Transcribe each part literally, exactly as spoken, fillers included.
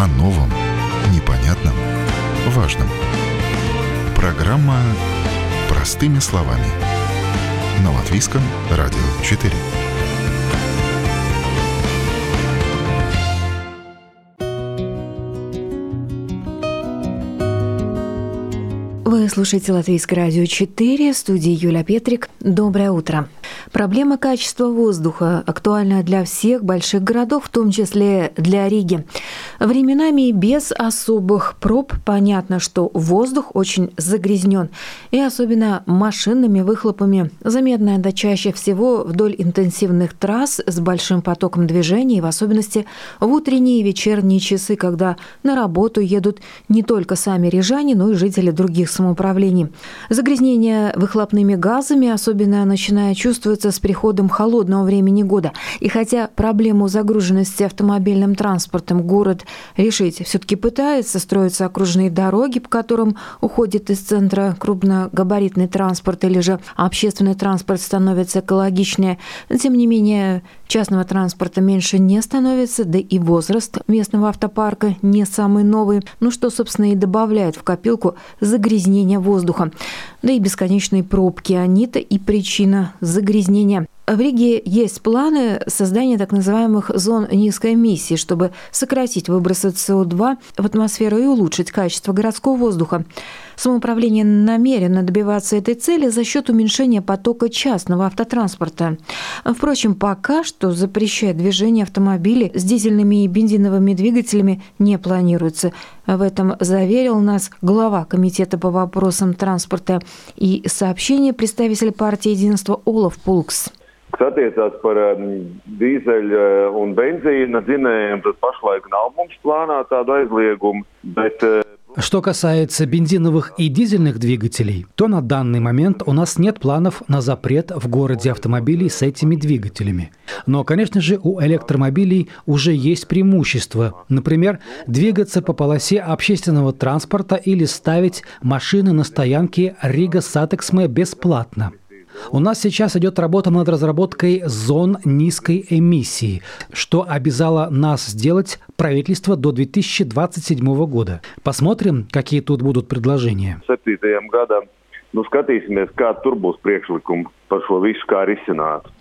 о новом, непонятном, важном. Программа «Простыми словами» на Латвийском радио четыре. Вы слушаете Латвийское радио четыре, в студии Юлия Петрик. Доброе утро. Проблема качества воздуха актуальна для всех больших городов, в том числе для Риги. Временами без особых проб понятно, что воздух очень загрязнен, и особенно машинными выхлопами. Заметно это чаще всего вдоль интенсивных трасс с большим потоком движения, и в особенности в утренние и вечерние часы, когда на работу едут не только сами рижане, но и жители других самоуправлений. Загрязнение выхлопными газами особенно начинает чувствоваться с приходом холодного времени года. И хотя проблему загруженности автомобильным транспортом город решить все-таки пытается, строятся окружные дороги, по которым уходит из центра крупногабаритный транспорт или же общественный транспорт становится экологичнее, тем не менее частного транспорта меньше не становится, да и возраст местного автопарка не самый новый, ну что, собственно, и добавляет в копилку загрязнения воздуха. Да и бесконечные пробки, они-то и причина загрязнения. В Риге есть планы создания так называемых зон низкой эмиссии, чтобы сократить выбросы СО2 в атмосферу и улучшить качество городского воздуха. Самоуправление намерено добиваться этой цели за счет уменьшения потока частного автотранспорта. Впрочем, пока что запрещать движение автомобилей с дизельными и бензиновыми двигателями не планируется. В этом заверил нас глава комитета по вопросам транспорта и сообщения, представитель партии «Единство» Олафс Пулкс. Kas attiecās par dīzeļa un benzīna dzinējiem, tad pašlaik nav mums plānā tādu aizliegumu, bet... Что касается бензиновых и дизельных двигателей, то на данный момент у нас нет планов на запрет в городе автомобилей с этими двигателями. Но, конечно же, у электромобилей уже есть преимущество. Например, двигаться по полосе общественного транспорта или ставить машины на стоянке Ригас Сатиксме бесплатно. У нас сейчас идет работа над разработкой зон низкой эмиссии, что обязало нас сделать правительство до две тысячи двадцать седьмого года. Посмотрим, какие тут будут предложения.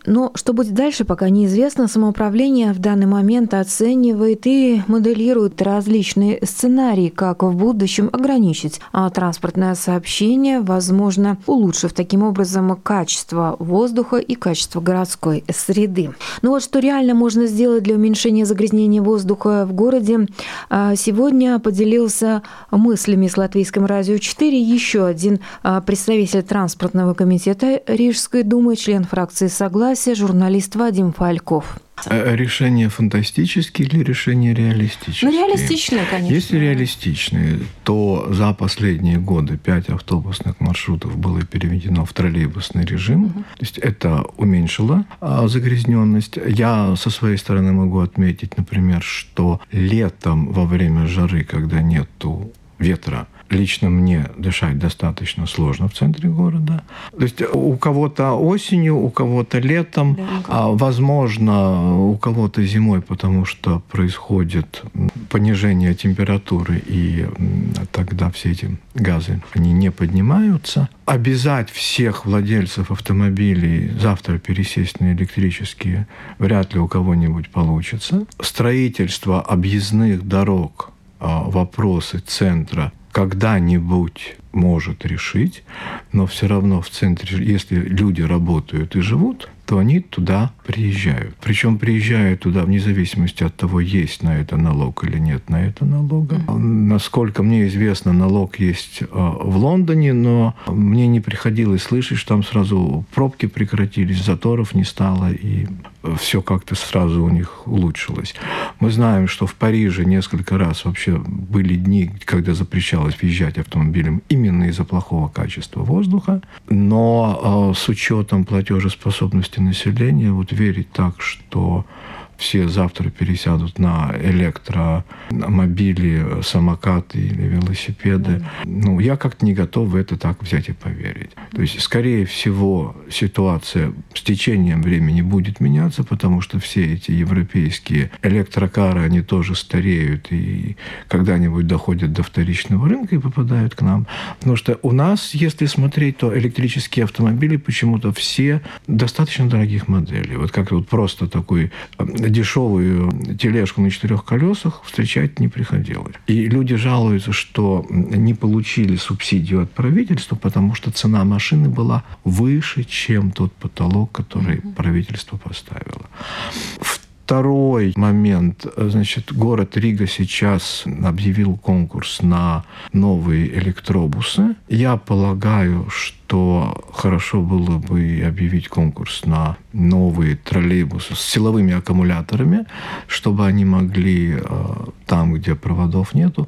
Но что будет дальше, пока неизвестно. Самоуправление в данный момент оценивает и моделирует различные сценарии, как в будущем ограничить транспортное сообщение, возможно, улучшив таким образом качество воздуха и качество городской среды. Но вот что реально можно сделать для уменьшения загрязнения воздуха в городе, сегодня поделился мыслями с Латвийским радио четыре еще один представитель транспортного комитета Рижской думы, член фракции «Согласие», журналист Вадим Фальков. Решение фантастические или решение реалистические? Ну, реалистичное, конечно. Если реалистичные, то за последние годы пять автобусных маршрутов было переведено в троллейбусный режим. Угу. То есть это уменьшило загрязненность. Я со своей стороны могу отметить, например, что летом во время жары, когда нету ветра, лично мне дышать достаточно сложно в центре города. То есть у кого-то осенью, у кого-то летом, да, а, возможно, у кого-то зимой, потому что происходит понижение температуры, и тогда все эти газы, они не поднимаются. Обязать всех владельцев автомобилей завтра пересесть на электрические вряд ли у кого-нибудь получится. Строительство объездных дорог, вопросы центра когда-нибудь может решить, но все равно в центре, если люди работают и живут, то они туда приезжают. Причем приезжают туда вне зависимости от того, есть на это налог или нет на это налога. Насколько мне известно, налог есть в Лондоне, но мне не приходилось слышать, что там сразу пробки прекратились, заторов не стало, и все как-то сразу у них улучшилось. Мы знаем, что в Париже несколько раз вообще были дни, когда запрещалось въезжать автомобилем именно из-за плохого качества воздуха, но с учетом платежеспособности населения, вот верить так, что все завтра пересядут на электромобили, самокаты или велосипеды. Ну, я как-то не готов в это так взять и поверить. То есть, скорее всего, ситуация с течением времени будет меняться, потому что все эти европейские электрокары, они тоже стареют и когда-нибудь доходят до вторичного рынка и попадают к нам. Потому что у нас, если смотреть, то электрические автомобили почему-то все достаточно дорогих моделей. Вот как вот просто такой дешевую тележку на четырех колесах встречать не приходилось. И люди жалуются, что не получили субсидию от правительства, потому что цена машины была выше, чем тот потолок, который mm-hmm. правительство поставило. Второй момент. Значит, город Рига сейчас объявил конкурс на новые электробусы. Я полагаю, что хорошо было бы объявить конкурс на новые троллейбусы с силовыми аккумуляторами, чтобы они могли там, где проводов нету,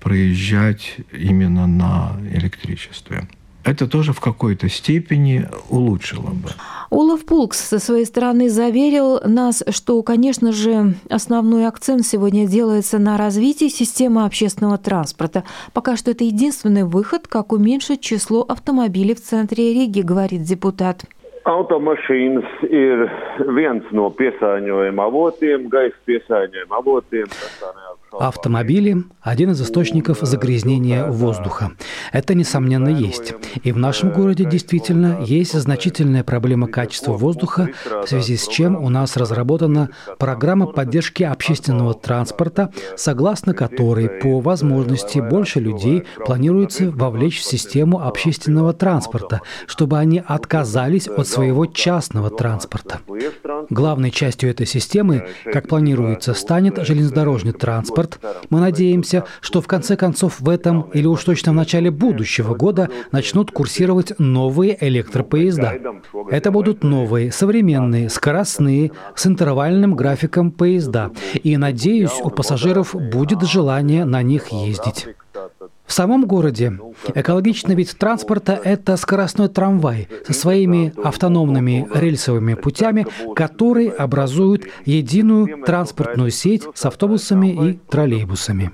проезжать именно на электричестве. Это тоже в какой-то степени улучшило бы. Олаф Пулкс со своей стороны заверил нас, что, конечно же, основной акцент сегодня делается на развитии системы общественного транспорта. Пока что это единственный выход, как уменьшить число автомобилей в центре Риги, говорит депутат. Автомобили – один из источников загрязнения воздуха. Это, несомненно, есть. И в нашем городе действительно есть значительная проблема качества воздуха, в связи с чем у нас разработана программа поддержки общественного транспорта, согласно которой по возможности больше людей планируется вовлечь в систему общественного транспорта, чтобы они отказались от своего частного транспорта. Главной частью этой системы, как планируется, станет железнодорожный транспорт. Мы надеемся, что в конце концов в этом или уж точно в начале будущего года начнут курсировать новые электропоезда. Это будут новые, современные, скоростные, с интервальным графиком поезда. И, надеюсь, у пассажиров будет желание на них ездить. В самом городе экологичный вид транспорта – это скоростной трамвай со своими автономными рельсовыми путями, которые образуют единую транспортную сеть с автобусами и троллейбусами.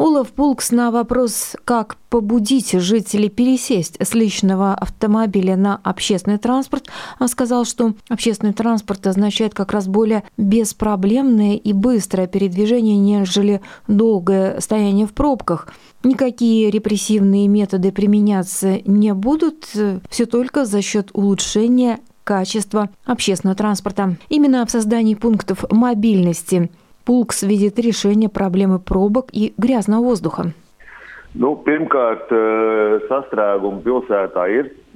Олаф Пулкс на вопрос, как побудить жителей пересесть с личного автомобиля на общественный транспорт, сказал, что общественный транспорт означает как раз более беспроблемное и быстрое передвижение, нежели долгое стояние в пробках. Никакие репрессивные методы применяться не будут, все только за счет улучшения качества общественного транспорта. Именно в создании пунктов мобильности Пулкс видит решение проблемы пробок и грязного воздуха.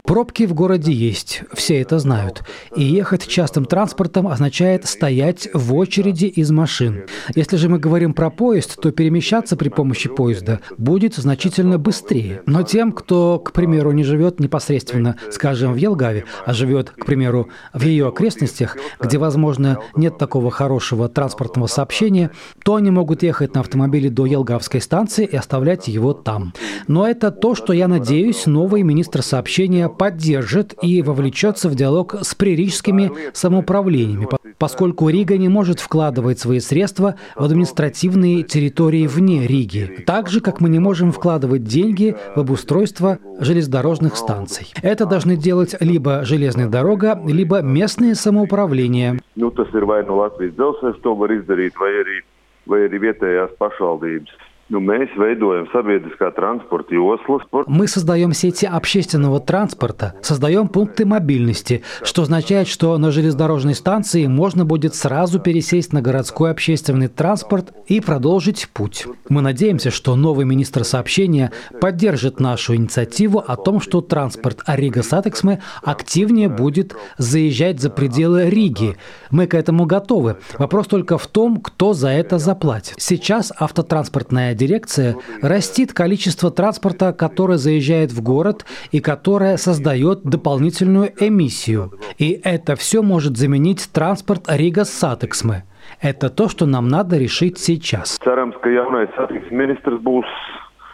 Пробки в городе есть, все это знают. И ехать частным транспортом означает стоять в очереди из машин. Если же мы говорим про поезд, то перемещаться при помощи поезда будет значительно быстрее. Но тем, кто, к примеру, не живет непосредственно, скажем, в Елгаве, а живет, к примеру, в ее окрестностях, где, возможно, нет такого хорошего транспортного сообщения, то они могут ехать на автомобиле до Елгавской станции и оставлять его там. Но это то, что, я надеюсь, новый министр сообщения поддержит и вовлечется в диалог с пририжскими самоуправлениями, поскольку Рига не может вкладывать свои средства в административные территории вне Риги, так же, как мы не можем вкладывать деньги в обустройство железнодорожных станций. Это должны делать либо железная дорога, либо местные самоуправления. Мы создаем сети общественного транспорта, создаем пункты мобильности, что означает, что на железнодорожной станции можно будет сразу пересесть на городской общественный транспорт и продолжить путь. Мы надеемся, что новый министр сообщения поддержит нашу инициативу о том, что транспорт Ригас Сатиксме активнее будет заезжать за пределы Риги. Мы к этому готовы. Вопрос только в том, кто за это заплатит. Сейчас автотранспортная дирекция растит количество транспорта, которое заезжает в город и которое создает дополнительную эмиссию. И это все может заменить транспорт Ригас Сатиксме. Это то, что нам надо решить сейчас.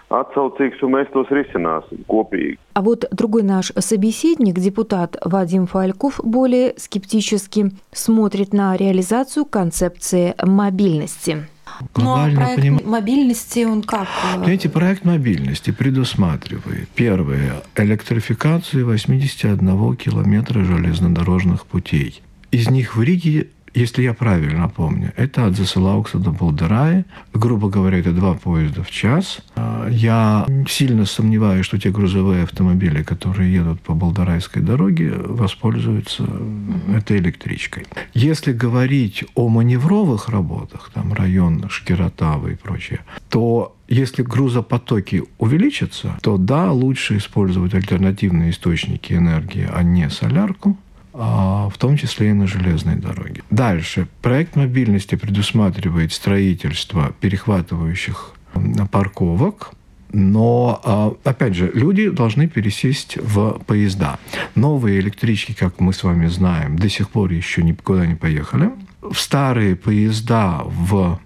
atcaucīgs, un mēs tos risināsim kopīgi. А вот другой наш собеседник, депутат Вадим Фальков, более скептически смотрит на реализацию концепции мобильности. Ну, а проект поним... мобильности, он как? Понимаете, проект мобильности предусматривает, первое, электрификацию восемьдесят один километр железнодорожных путей. Из них в Риге, если я правильно помню, это от Засылаукса до Болдырая. Грубо говоря, это два поезда в час. Я сильно сомневаюсь, что те грузовые автомобили, которые едут по Болдырайской дороге, воспользуются этой электричкой. Если говорить о маневровых работах, там район Шкиротавы и прочее, то если грузопотоки увеличатся, то да, лучше использовать альтернативные источники энергии, а не солярку, в том числе и на железной дороге. Дальше. Проект мобильности предусматривает строительство перехватывающих парковок, но, опять же, люди должны пересесть в поезда. Новые электрички, как мы с вами знаем, до сих пор еще никуда не поехали. В старые поезда в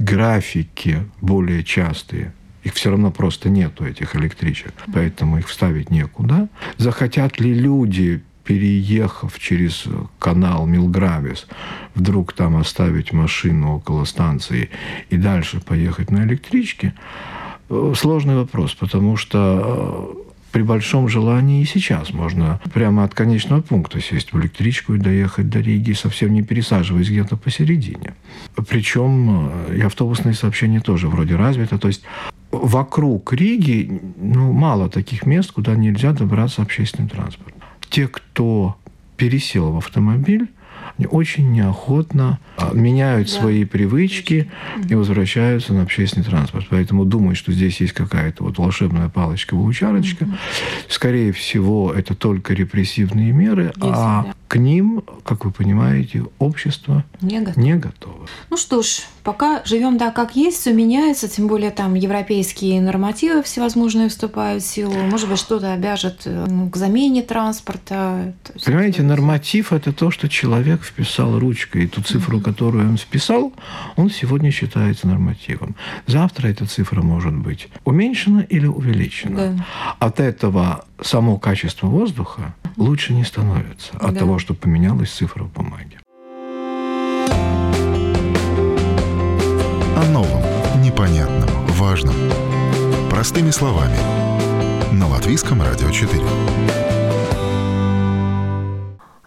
графике более частые. Их все равно просто нету, этих электричек, поэтому их вставить некуда. Захотят ли люди, переехав через канал Милгравис, вдруг там оставить машину около станции и дальше поехать на электричке, сложный вопрос, потому что при большом желании и сейчас можно прямо от конечного пункта сесть в электричку и доехать до Риги, совсем не пересаживаясь где-то посередине. Причем и автобусные сообщения тоже вроде развиты, то есть вокруг Риги ну, мало таких мест, куда нельзя добраться общественным транспортом. Те, кто пересел в автомобиль, они очень неохотно меняют да. свои привычки и возвращаются на общественный транспорт. Поэтому думать, что здесь есть какая-то вот волшебная палочка-выручалочка, угу. скорее всего, это только репрессивные меры, есть, а да. к ним, как вы понимаете, общество не готово. не готово. Ну что ж, пока живем да, как есть, все меняется, тем более там европейские нормативы всевозможные вступают в силу. Может быть, что-то обяжет к замене транспорта. Понимаете, норматив – это то, что человек вписал ручкой, и ту цифру, которую он вписал, он сегодня считается нормативом. Завтра эта цифра может быть уменьшена или увеличена. Да. От этого само качество воздуха лучше не становится от да. того, что поменялась цифра в бумаге. О новом, непонятном, важном. Простыми словами. На Латвийском радио четыре.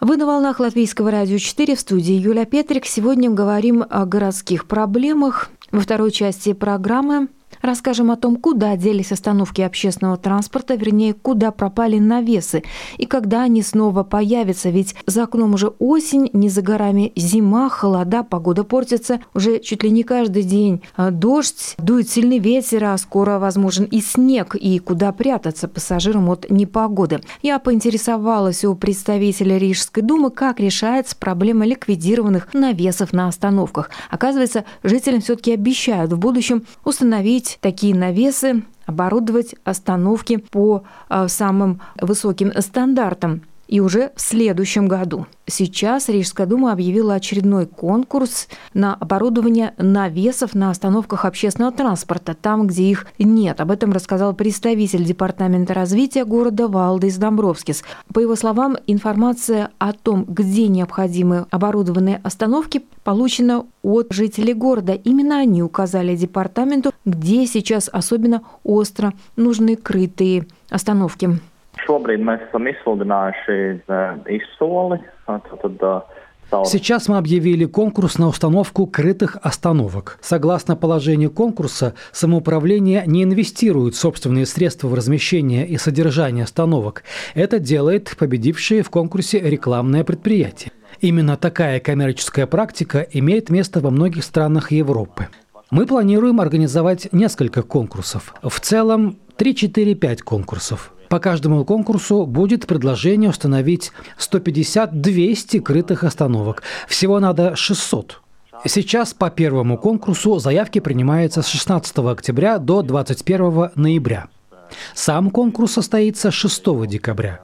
Вы на волнах Латвийского радио четыре, в студии Юлия Петрик. Сегодня говорим о городских проблемах. Во второй части программы расскажем о том, куда делись остановки общественного транспорта, вернее, куда пропали навесы и когда они снова появятся. Ведь за окном уже осень, не за горами зима, холода, погода портится. Уже чуть ли не каждый день дождь, дует сильный ветер, а скоро возможен и снег. И куда прятаться пассажирам от непогоды? Я поинтересовалась у представителя Рижской думы, как решается проблема ликвидированных навесов на остановках. Оказывается, жителям все-таки обещают в будущем установить такие навесы, оборудовать остановки по э, самым высоким стандартам. И уже в следующем году. Сейчас Рижская дума объявила очередной конкурс на оборудование навесов на остановках общественного транспорта, там, где их нет. Об этом рассказал представитель департамента развития города Валдис Домбровскис. По его словам, информация о том, где необходимы оборудованные остановки, получена от жителей города. Именно они указали департаменту, где сейчас особенно остро нужны крытые остановки. Сейчас мы объявили конкурс на установку крытых остановок. Согласно положению конкурса, самоуправление не инвестирует собственные средства в размещение и содержание остановок. Это делает победившее в конкурсе рекламное предприятие. Именно такая коммерческая практика имеет место во многих странах Европы. Мы планируем организовать несколько конкурсов. В целом три-четыре-пять конкурсов. По каждому конкурсу будет предложение установить сто пятьдесят - двести крытых остановок. Всего надо шестьсот. Сейчас по первому конкурсу заявки принимаются с шестнадцатого октября до двадцать первого ноября. Сам конкурс состоится шестого декабря.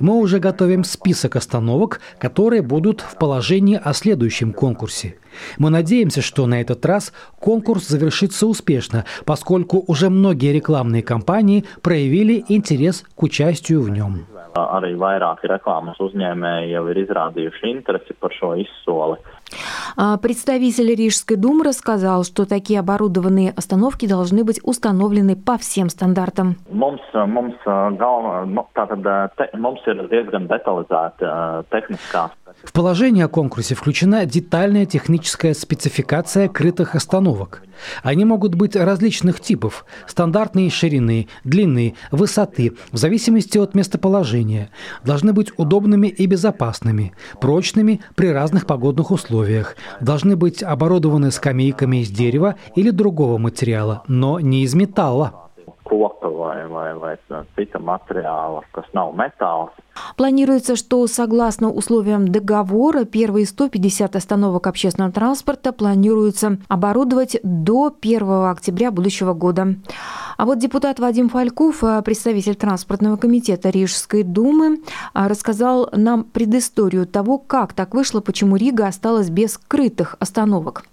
Мы уже готовим список остановок, которые будут в положении о следующем конкурсе. Мы надеемся, что на этот раз конкурс завершится успешно, поскольку уже многие рекламные кампании проявили интерес к участию в нем. Представитель Рижской думы рассказал, что такие оборудованные остановки должны быть установлены по всем стандартам. В положении о конкурсе включена детальная техническая спецификация крытых остановок. Они могут быть различных типов – стандартные ширины, длины, высоты, в зависимости от местоположения. Должны быть удобными и безопасными, прочными при разных погодных условиях. Должны быть оборудованы скамейками из дерева или другого материала, но не из металла. Планируется, что согласно условиям договора первые сто пятьдесят остановок общественного транспорта планируется оборудовать до первого октября будущего года. А вот депутат Вадим Фальков, представитель транспортного комитета Рижской думы, рассказал нам предысторию того, как так вышло, почему Рига осталась без крытых остановок.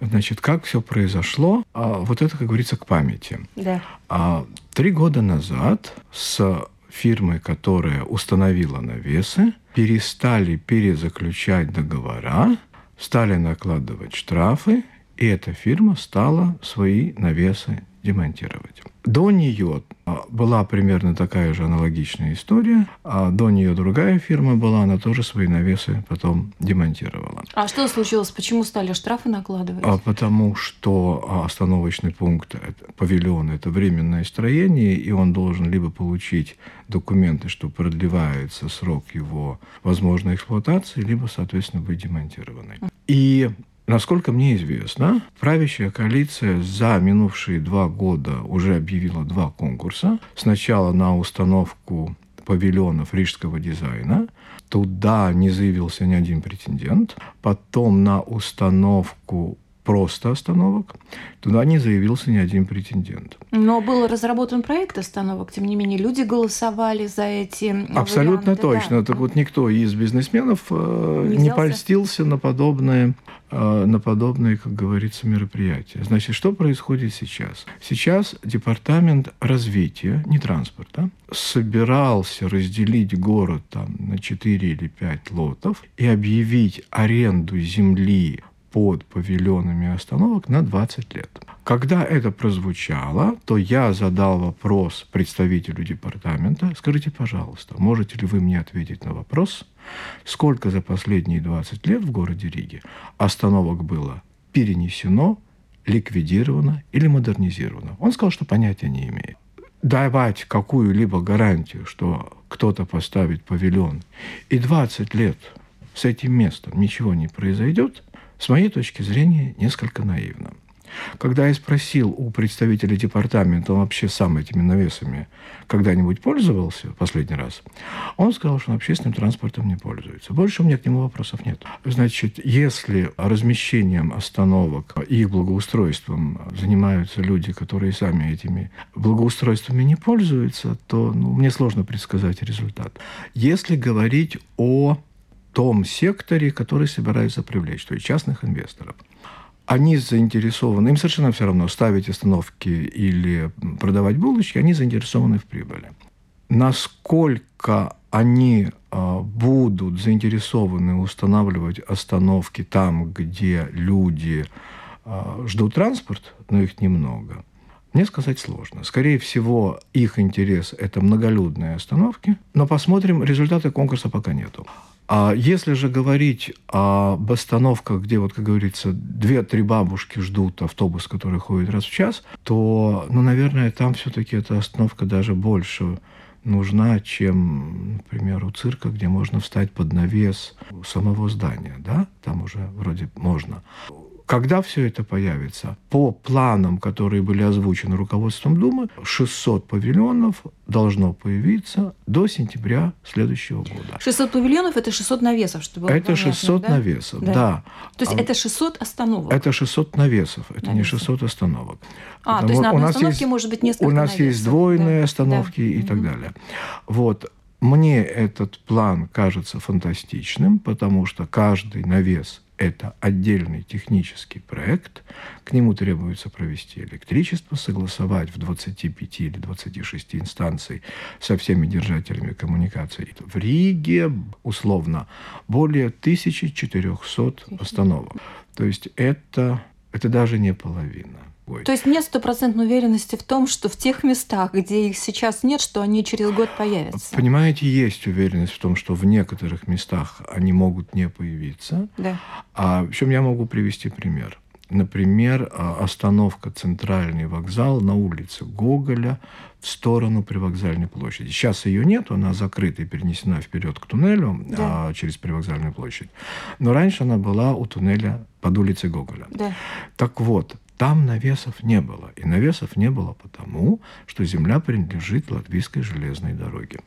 Значит, как все произошло, а вот это, как говорится, к памяти. Да. А, три года назад с фирмой, которая установила навесы, перестали перезаключать договора, стали накладывать штрафы, и эта фирма стала свои навесы демонтировать. До нее была примерно такая же аналогичная история, а до нее другая фирма была, она тоже свои навесы потом демонтировала. А что случилось? Почему стали штрафы накладывать? А потому что остановочный пункт, павильон – это временное строение, и он должен либо получить документы, что продлевается срок его возможной эксплуатации, либо, соответственно, быть демонтированной. И... Насколько мне известно, правящая коалиция за минувшие два года уже объявила два конкурса. Сначала на установку павильонов рижского дизайна. Туда не заявился ни один претендент. Потом на установку просто остановок. Туда не заявился ни один претендент. Но был разработан проект остановок, тем не менее люди голосовали за эти абсолютно варианты, точно. Да. Так вот никто из бизнесменов не, не польстился на подобные, на подобные, как говорится, мероприятия. Значит, что происходит сейчас? Сейчас департамент развития, не транспорта, собирался разделить город там, на четыре или пять лотов и объявить аренду земли под павильонами остановок на двадцать лет. Когда это прозвучало, то я задал вопрос представителю департамента. Скажите, пожалуйста, можете ли вы мне ответить на вопрос, сколько за последние двадцать лет в городе Риге остановок было перенесено, ликвидировано или модернизировано? Он сказал, что понятия не имеет. Давать какую-либо гарантию, что кто-то поставит павильон, и двадцать лет с этим местом ничего не произойдет, с моей точки зрения, несколько наивно. Когда я спросил у представителя департамента, он вообще сам этими навесами когда-нибудь пользовался в последний раз, он сказал, что он общественным транспортом не пользуется. Больше у меня к нему вопросов нет. Значит, если размещением остановок и их благоустройством занимаются люди, которые сами этими благоустройствами не пользуются, то ну, мне сложно предсказать результат. Если говорить о... в том секторе, который собираются привлечь, то есть частных инвесторов. Они заинтересованы, им совершенно все равно, ставить остановки или продавать булочки, они заинтересованы в прибыли. Насколько они будут заинтересованы устанавливать остановки там, где люди ждут транспорт, но их немного, мне сказать сложно. Скорее всего, их интерес – это многолюдные остановки, но посмотрим, результаты конкурса пока нету. А если же говорить об остановках, где, вот, как говорится, две-три бабушки ждут автобус, который ходит раз в час, то, ну, наверное, там все-таки эта остановка даже больше нужна, чем, например, у цирка, где можно встать под навес самого здания, да? Там уже вроде можно. Когда все это появится? По планам, которые были озвучены руководством Думы, шестьсот павильонов должно появиться до сентября следующего года. шестьсот павильонов – это шестьсот навесов, чтобы это понятно, шестьсот да? навесов, да. да. То есть а, это шестьсот остановок? Это шестьсот навесов, это навесов. Не шестьсот остановок. А, потому то есть на одной остановке есть, может быть несколько навесов. У нас навесов, есть двойные да? остановки да. и угу. так далее. Вот. Мне этот план кажется фантастичным, потому что каждый навес – это отдельный технический проект, к нему требуется провести электричество, согласовать в двадцати пяти или двадцати шести инстанций со всеми держателями коммуникаций в Риге, условно, более тысячи четырёхсот остановок. То есть это, это даже не половина. То есть нет стопроцентной уверенности в том, что в тех местах, где их сейчас нет, что они через год появятся? Понимаете, есть уверенность в том, что в некоторых местах они могут не появиться. Да. А, в чем я могу привести пример. Например, остановка «Центральный вокзал» на улице Гоголя в сторону привокзальной площади. Сейчас ее нет, она закрыта и перенесена вперед к туннелю, да. а, через привокзальную площадь. Но раньше она была у туннеля под улицей Гоголя. Да. Так вот, там навесов не было. И навесов не было потому, что земля принадлежит Латвийской железной дороге.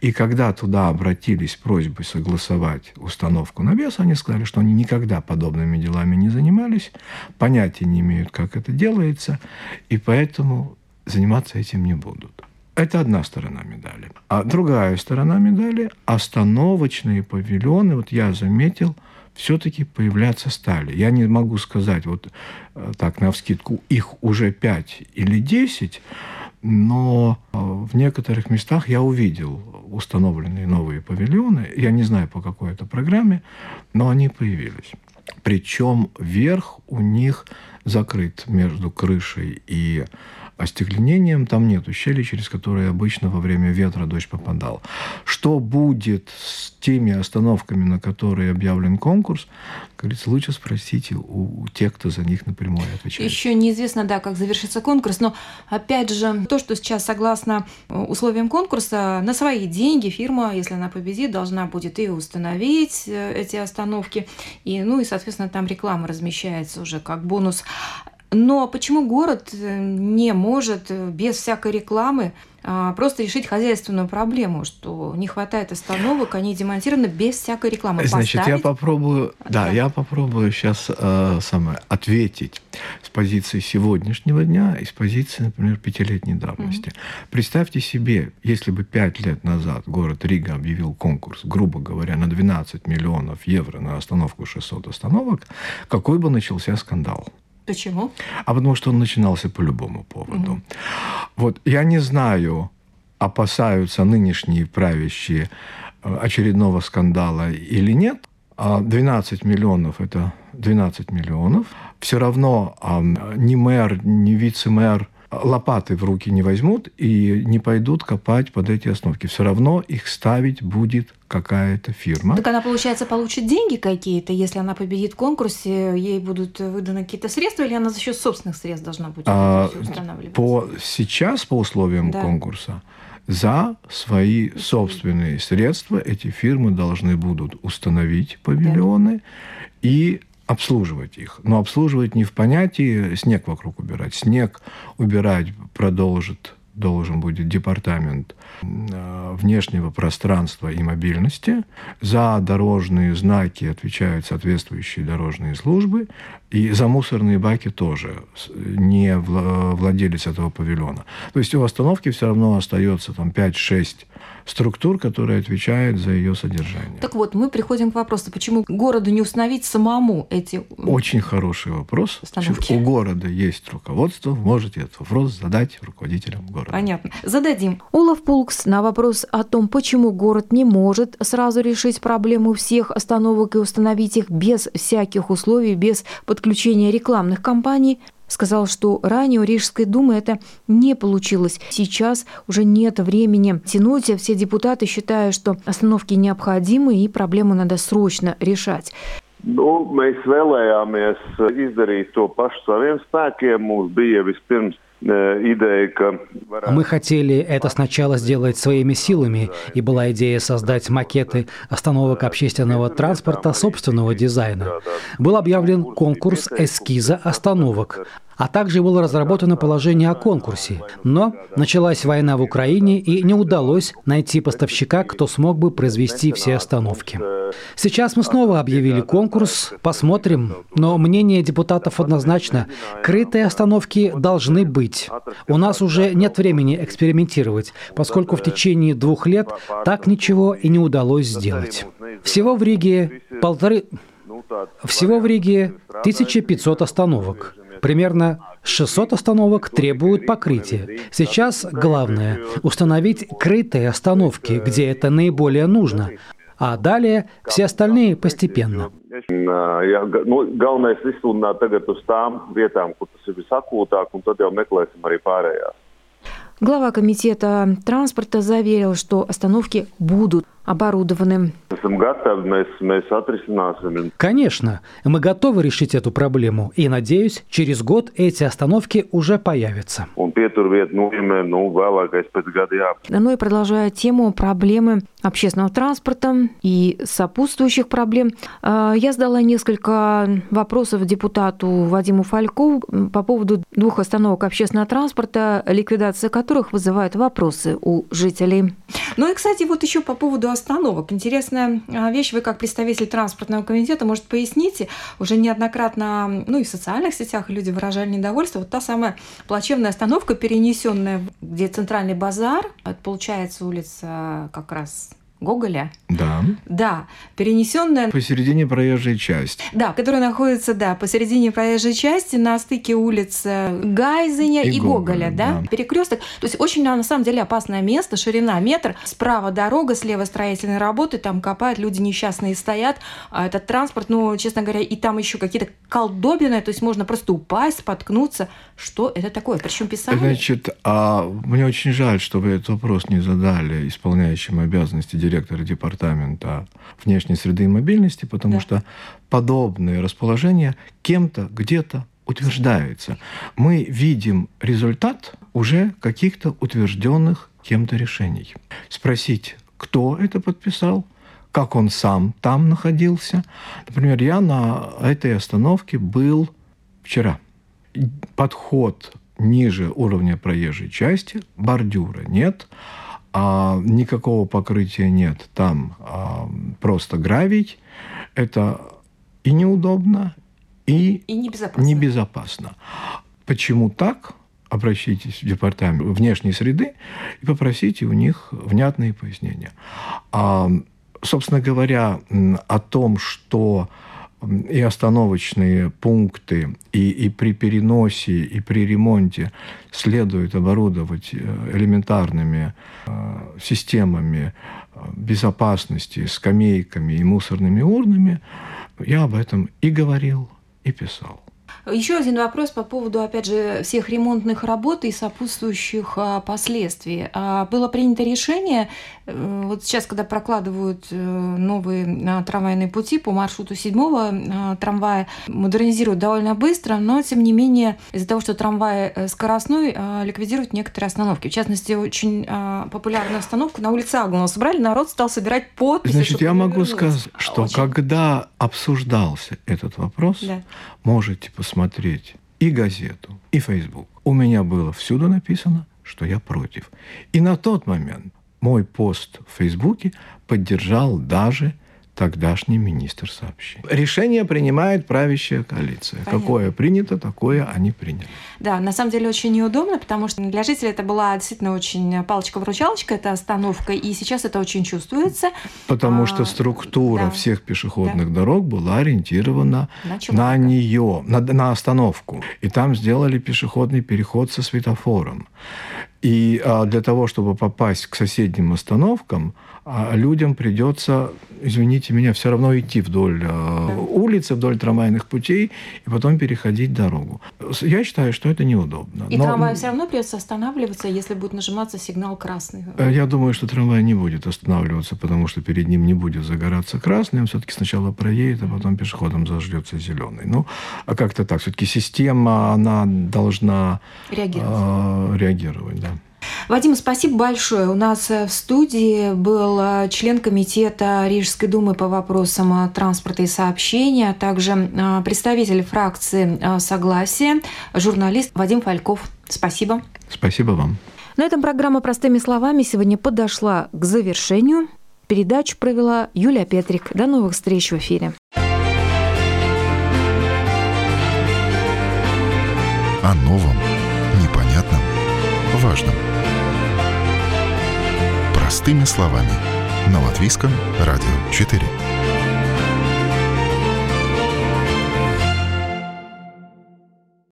И когда туда обратились с просьбой согласовать установку навеса, они сказали, что они никогда подобными делами не занимались, понятия не имеют, как это делается, и поэтому заниматься этим не будут. Это одна сторона медали. А другая сторона медали – остановочные павильоны, вот я заметил, все-таки появляться стали. Я не могу сказать вот так навскидку, их уже пять или десять, но в некоторых местах я увидел установленные новые павильоны. Я не знаю, по какой это программе, но они появились. Причем верх у них закрыт между крышей и остекленением. Там нет ущелий, через которые обычно во время ветра дождь попадал. Что будет с теми остановками, на которые объявлен конкурс, как говорится, лучше спросите у тех, кто за них напрямую отвечает. Еще неизвестно, да, как завершится конкурс, но опять же, то, что сейчас согласно условиям конкурса, на свои деньги фирма, если она победит, должна будет и установить эти остановки, и, ну и, соответственно, там реклама размещается уже как бонус. Но почему город не может без всякой рекламы просто решить хозяйственную проблему, что не хватает остановок, они демонтированы без всякой рекламы? Значит, поставить... я попробую, да, да, я попробую сейчас э, самое, ответить с позиции сегодняшнего дня и с позиции, например, пятилетней давности. Mm-hmm. Представьте себе, если бы пять лет назад город Рига объявил конкурс, грубо говоря, на двенадцать миллионов евро на остановку шестисот остановок, какой бы начался скандал? Почему? А потому что он начинался по любому поводу. Угу. Вот я не знаю, опасаются нынешние правящие очередного скандала или нет. двенадцать миллионов – это двенадцать миллионов. Все равно ни мэр, ни вице-мэр лопаты в руки не возьмут и не пойдут копать под эти остановки. Все равно их ставить будет какая-то фирма. Так она, получается, получит деньги какие-то, если она победит в конкурсе, ей будут выданы какие-то средства, или она за счет собственных средств должна будет а, устанавливать? По, сейчас, по условиям да. конкурса, за свои собственные средства эти фирмы должны будут установить павильоны да. и обслуживать их. Но обслуживать не в понятии снег вокруг убирать. Снег убирать продолжит, должен будет департамент внешнего пространства и мобильности. За дорожные знаки отвечают соответствующие дорожные службы. И за мусорные баки тоже не владелец этого павильона. То есть у остановки все равно остается там пять-шесть структур, которые отвечают за ее содержание. Так вот, мы приходим к вопросу, почему городу не установить самому эти... Очень хороший вопрос. Остановки. У города есть руководство, можете этот вопрос задать руководителям города. Понятно. Зададим. Олаф Пулкс на вопрос о том, почему город не может сразу решить проблему всех остановок и установить их без всяких условий, без подключения рекламных кампаний, сказал, что ранее у Рижской думы это не получилось. Сейчас уже нет времени тянуть. Все депутаты считают, что остановки необходимы и проблему надо срочно решать. Ну, мы хотели сделать то же самим спеком. У нас было Мы хотели это сначала сделать своими силами, и была идея создать макеты остановок общественного транспорта собственного дизайна. Был объявлен конкурс эскиза остановок, а также было разработано положение о конкурсе. Но началась война в Украине, и не удалось найти поставщика, кто смог бы произвести все остановки. Сейчас мы снова объявили конкурс, посмотрим, но мнение депутатов однозначно – крытые остановки должны быть. У нас уже нет времени экспериментировать, поскольку в течение двух лет так ничего и не удалось сделать. Всего в Риге полторы... Всего в Риге тысяча пятьсот остановок. Примерно шестьсот остановок требуют покрытия. Сейчас главное – установить крытые остановки, где это наиболее нужно, а далее все остальные постепенно. Galvenais izsludināt tagad uz tām vietām, kur tas ir visakūtāk, un tad jau meklēsim arī pārējās. Глава комитета транспорта заверил, что остановки будут оборудованы. Конечно, мы готовы решить эту проблему, и, надеюсь, через год эти остановки уже появятся. Ну и продолжая тему проблемы общественного транспорта и сопутствующих проблем, я задала несколько вопросов депутату Вадиму Фалькову по поводу двух остановок общественного транспорта, ликвидация которых которых вызывают вопросы у жителей. Ну и, кстати, вот еще по поводу остановок. Интересная вещь. Вы, как представитель транспортного комитета, может, поясните. Уже неоднократно, ну и в социальных сетях люди выражали недовольство. Вот та самая плачевная остановка, перенесенная, где центральный базар, получается улица как раз... Гоголя. Да. Да, перенесенная посередине проезжей части. Да, которая находится, да, посередине проезжей части на стыке улиц Гайзеня и, и Гоголя, Гоголя, да, да. Перекресток. То есть очень, на самом деле, опасное место, ширина метр, справа дорога, слева строительные работы, там копают, люди несчастные стоят, этот транспорт, ну, честно говоря, и там еще какие-то колдобины, то есть можно просто упасть, споткнуться. Что это такое? Причем писали. Значит, а мне очень жаль, что вы этот вопрос не задали исполняющим обязанности директора. директора департамента внешней среды и мобильности, потому да. что подобные расположения кем-то где-то утверждаются. Мы видим результат уже каких-то утвержденных кем-то решений. Спросить, кто это подписал, как он сам там находился. Например, я на этой остановке был вчера. Подход ниже уровня проезжей части, бордюра нет, а никакого покрытия нет, там а, просто гравий. Это и неудобно, и, и небезопасно. небезопасно. Почему так? Обращайтесь в департамент внешней среды и попросите у них внятные пояснения. А, собственно говоря, о том, что и остановочные пункты, и, и при переносе, и при ремонте следует оборудовать элементарными э, системами безопасности, скамейками и мусорными урнами, я об этом и говорил, и писал. Еще один вопрос по поводу, опять же, всех ремонтных работ и сопутствующих последствий. Было принято решение, вот сейчас, когда прокладывают новые трамвайные пути по маршруту седьмого трамвая, модернизируют довольно быстро, но, тем не менее, из-за того, что трамвай скоростной, ликвидируют некоторые остановки. В частности, очень популярную остановку на улице Агнова собрали, народ стал собирать подписи. Значит, я могу вернуться. сказать, что очень. когда обсуждался этот вопрос, да. можете посмотреть, смотреть и газету, и Facebook. У меня было всюду написано, что я против. И на тот момент мой пост в Фейсбуке поддержал даже тогдашний министр сообщений. Решение принимает правящая коалиция. Понятно. Какое принято, такое они приняли. Да, на самом деле очень неудобно, потому что для жителей это была действительно очень палочка-выручалочка, эта остановка, и сейчас это очень чувствуется. Потому а, что структура да. всех пешеходных да. дорог была ориентирована на, на нее, на, на остановку. И там сделали пешеходный переход со светофором. И а, для того, чтобы попасть к соседним остановкам, а, людям придется, извините меня, все равно идти вдоль а, улиц, улицы, вдоль трамвайных путей, и потом переходить дорогу. Я считаю, что это неудобно. И но... трамвай все равно придется останавливаться, если будет нажиматься сигнал красный? Я думаю, что трамвай не будет останавливаться, потому что перед ним не будет загораться красный. Он все-таки сначала проедет, а потом пешеходом зажжется зеленый. Ну, а как-то так. Все-таки система, она должна реагировать. Э, реагировать, да. Вадим, спасибо большое. У нас в студии был член комитета Рижской думы по вопросам транспорта и сообщения, а также представитель фракции «Согласие», журналист Вадим Фальков. Спасибо. Спасибо вам. На этом программа «Простыми словами» сегодня подошла к завершению. Передачу провела Юлия Петрик. До новых встреч в эфире. О новом, непонятном, важном. Простыми словами. На Латвийском радио четыре.